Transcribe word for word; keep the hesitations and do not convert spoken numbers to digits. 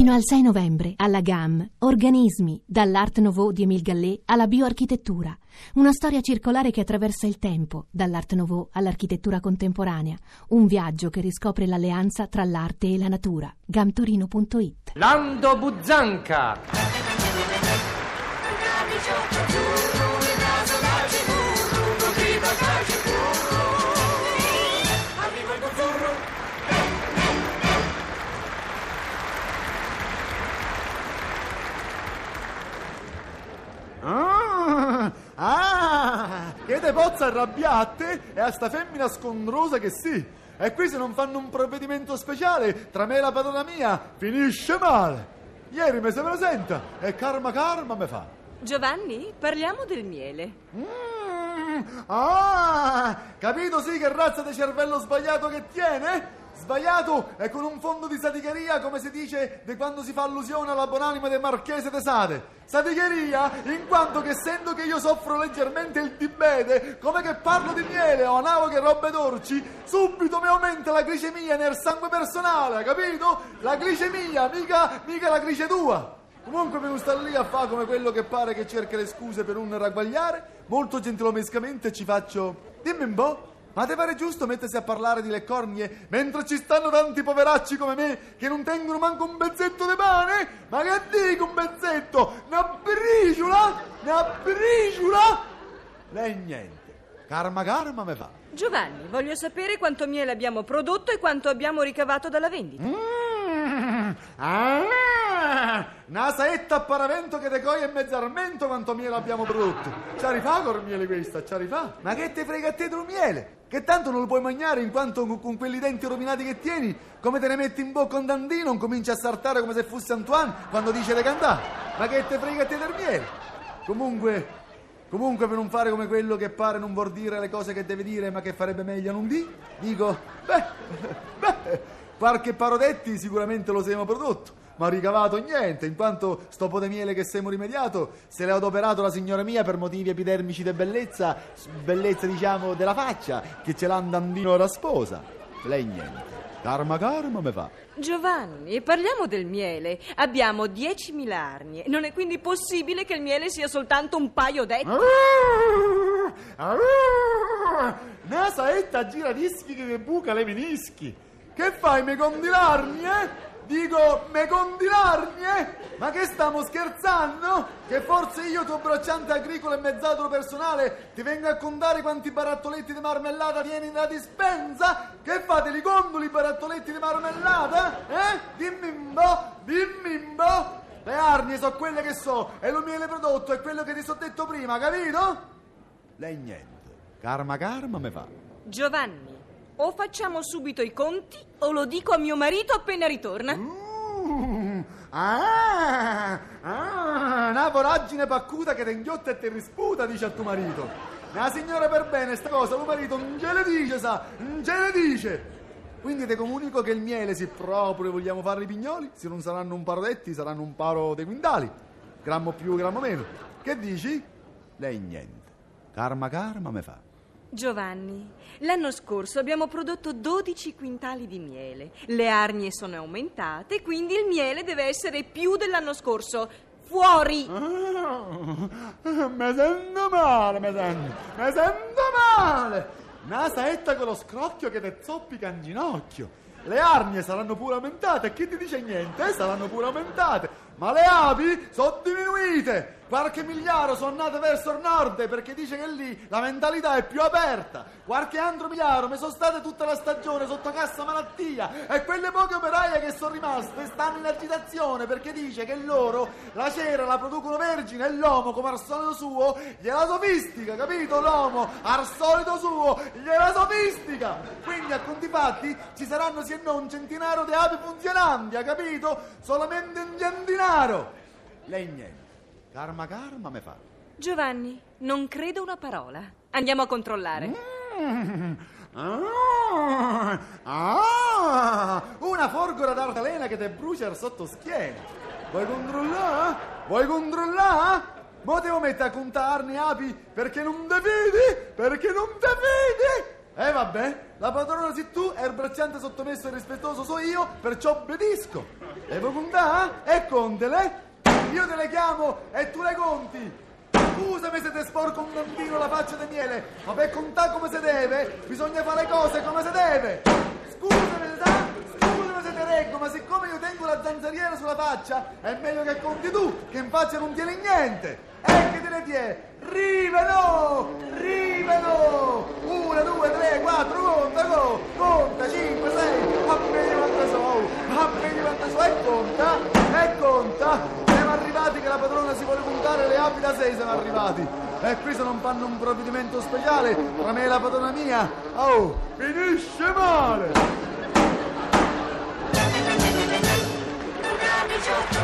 Fino al sei novembre, alla GAM, organismi, dall'Art Nouveau di Émile Gallé alla bioarchitettura, una storia circolare che attraversa il tempo, dall'Art Nouveau all'architettura contemporanea, un viaggio che riscopre l'alleanza tra l'arte e la natura. GamTorino punto it. Lando Buzzanca. Che te pozza arrabbiate e a sta femmina scondrosa che sì. E qui se non fanno un provvedimento speciale tra me e la padrona mia finisce male. Ieri me se me lo senta e karma karma me fa. Giovanni, parliamo del miele. mm, Ah, capito sì che razza di cervello sbagliato che tiene? Sbagliato e con un fondo di sadicheria, come si dice di quando si fa allusione alla buonanima del Marchese de Sade. Sadicheria in quanto che essendo che io soffro leggermente il diabete, come che parlo di miele o analoghe robe dolci, subito mi aumenta la glicemia nel sangue personale, capito? La glicemia, mica, mica la glice tua. Comunque mi sta lì a fa come quello che pare che cerca le scuse per un ragguagliare, molto gentilomescamente ci faccio... Dimmi un po'. Ma te pare giusto mettersi a parlare di le cornie mentre ci stanno tanti poveracci come me che non tengono manco un pezzetto di pane? Ma che dico un pezzetto? Una briciola? Una briciola? Lei niente. Karma karma me fa. Giovanni, voglio sapere quanto miele abbiamo prodotto e quanto abbiamo ricavato dalla vendita. Mm, ah, una saetta a paravento che decoglie e mezzo armento quanto miele abbiamo prodotto. Ci arriva col miele questa, ci arriva. Ma che te frega a te del miele? Che tanto non lo puoi mangiare in quanto con, con quelli denti rovinati che tieni, come te ne metti in bocca un dandino, non cominci a saltare come se fosse Antoine quando dice de cantare. Ma che te frega a te del miele? Comunque... Comunque per non fare come quello che pare non vuol dire le cose che deve dire ma che farebbe meglio non di, dico, beh, beh, qualche parodetti sicuramente lo siamo prodotto, ma ricavato niente, in quanto sto po' di miele che siamo rimediato se l'ha adoperato la signora mia per motivi epidermici di bellezza, bellezza diciamo della faccia, che ce l'ha un dandino alla sposa. Lei niente. Karma karma me fa. Giovanni, parliamo del miele. Abbiamo diecimila arnie. Non è quindi possibile che il miele sia soltanto un paio d'etti. Una saetta gira dischi che buca le menischi. Che fai, me condi l'arnie? Dico, me condi l'arnie? Ma che stiamo scherzando? Che forse io, tuo bracciante agricolo e mezzadro personale, ti vengo a contare quanti barattoletti di marmellata tieni nella dispensa? Che fate, li condoli i barattoletti di marmellata? Eh? Dimmi un po', dimmi un po'. Le arnie so quelle che so, e lo miele prodotto è quello che ti so detto prima, capito? Lei niente, karma karma me fa. Giovanni, o facciamo subito i conti o lo dico a mio marito appena ritorna. Mm, ah, ah, una voragine paccuta che te inghiotta e te risputa, dice a tuo marito. La signora per bene sta cosa, tuo marito non ce le dice, sa, non ce le dice. Quindi ti comunico che il miele, se proprio vogliamo fare i pignoli, se non saranno un paro detti, saranno un paro dei quintali. Grammo più, grammo meno. Che dici? Lei niente. Karma karma me fa. Giovanni, l'anno scorso abbiamo prodotto dodici quintali di miele. Le arnie sono aumentate, quindi il miele deve essere più dell'anno scorso. Fuori! Ah, mi sento male, mi sento, mi sento male! Una saetta con lo scrocchio che te zoppica in ginocchio. Le arnie saranno pure aumentate, chi ti dice niente? Saranno pure aumentate. Ma le api sono diminuite. Qualche migliaio sono andate verso il nord perché dice che lì la mentalità è più aperta. Qualche altro migliaio mi sono state tutta la stagione sotto cassa malattia e quelle poche operaie che sono rimaste stanno in agitazione perché dice che loro la cera la producono vergine e l'uomo come al solito suo gliela sofistica, capito? L'uomo al solito suo gliela sofistica. Quindi a conti fatti ci saranno se non centinaio di api funzionanti, ha capito? Solamente un centinaio. Lei niente. Karma karma me fa. Giovanni, non credo una parola. Andiamo a controllare. Mm, ah, ah, una forgora d'artalena che te brucia al sottoschiena. Vuoi controllare? Vuoi controllare? Mo devo mettere a contarne api perché non te vedi? Perché non te vedi? E eh, vabbè, la padrona sei tu e il bracciante sottomesso e rispettoso so io, perciò obbedisco. Devo contare? E contele? Io te le chiamo e tu le conti. Scusami se ti sporco un bambino la faccia di miele, ma per contare come si deve, bisogna fare le cose come si deve. Scusami, sa? Scusami se ti reggo, ma siccome io tengo la zanzariera sulla faccia, è meglio che conti tu, che in faccia non tieni niente. E che te ne tieni? Rivelo! Rivelo! Una, due, tre, quattro, conta, go! Conta, cinque, sei, appena quanto so, appena quanto so, e conta, e conta! Arrivati che la padrona si vuole puntare le api da sei, sono arrivati, e qui se non fanno un provvedimento speciale tra me e la padrona mia, oh, finisce male.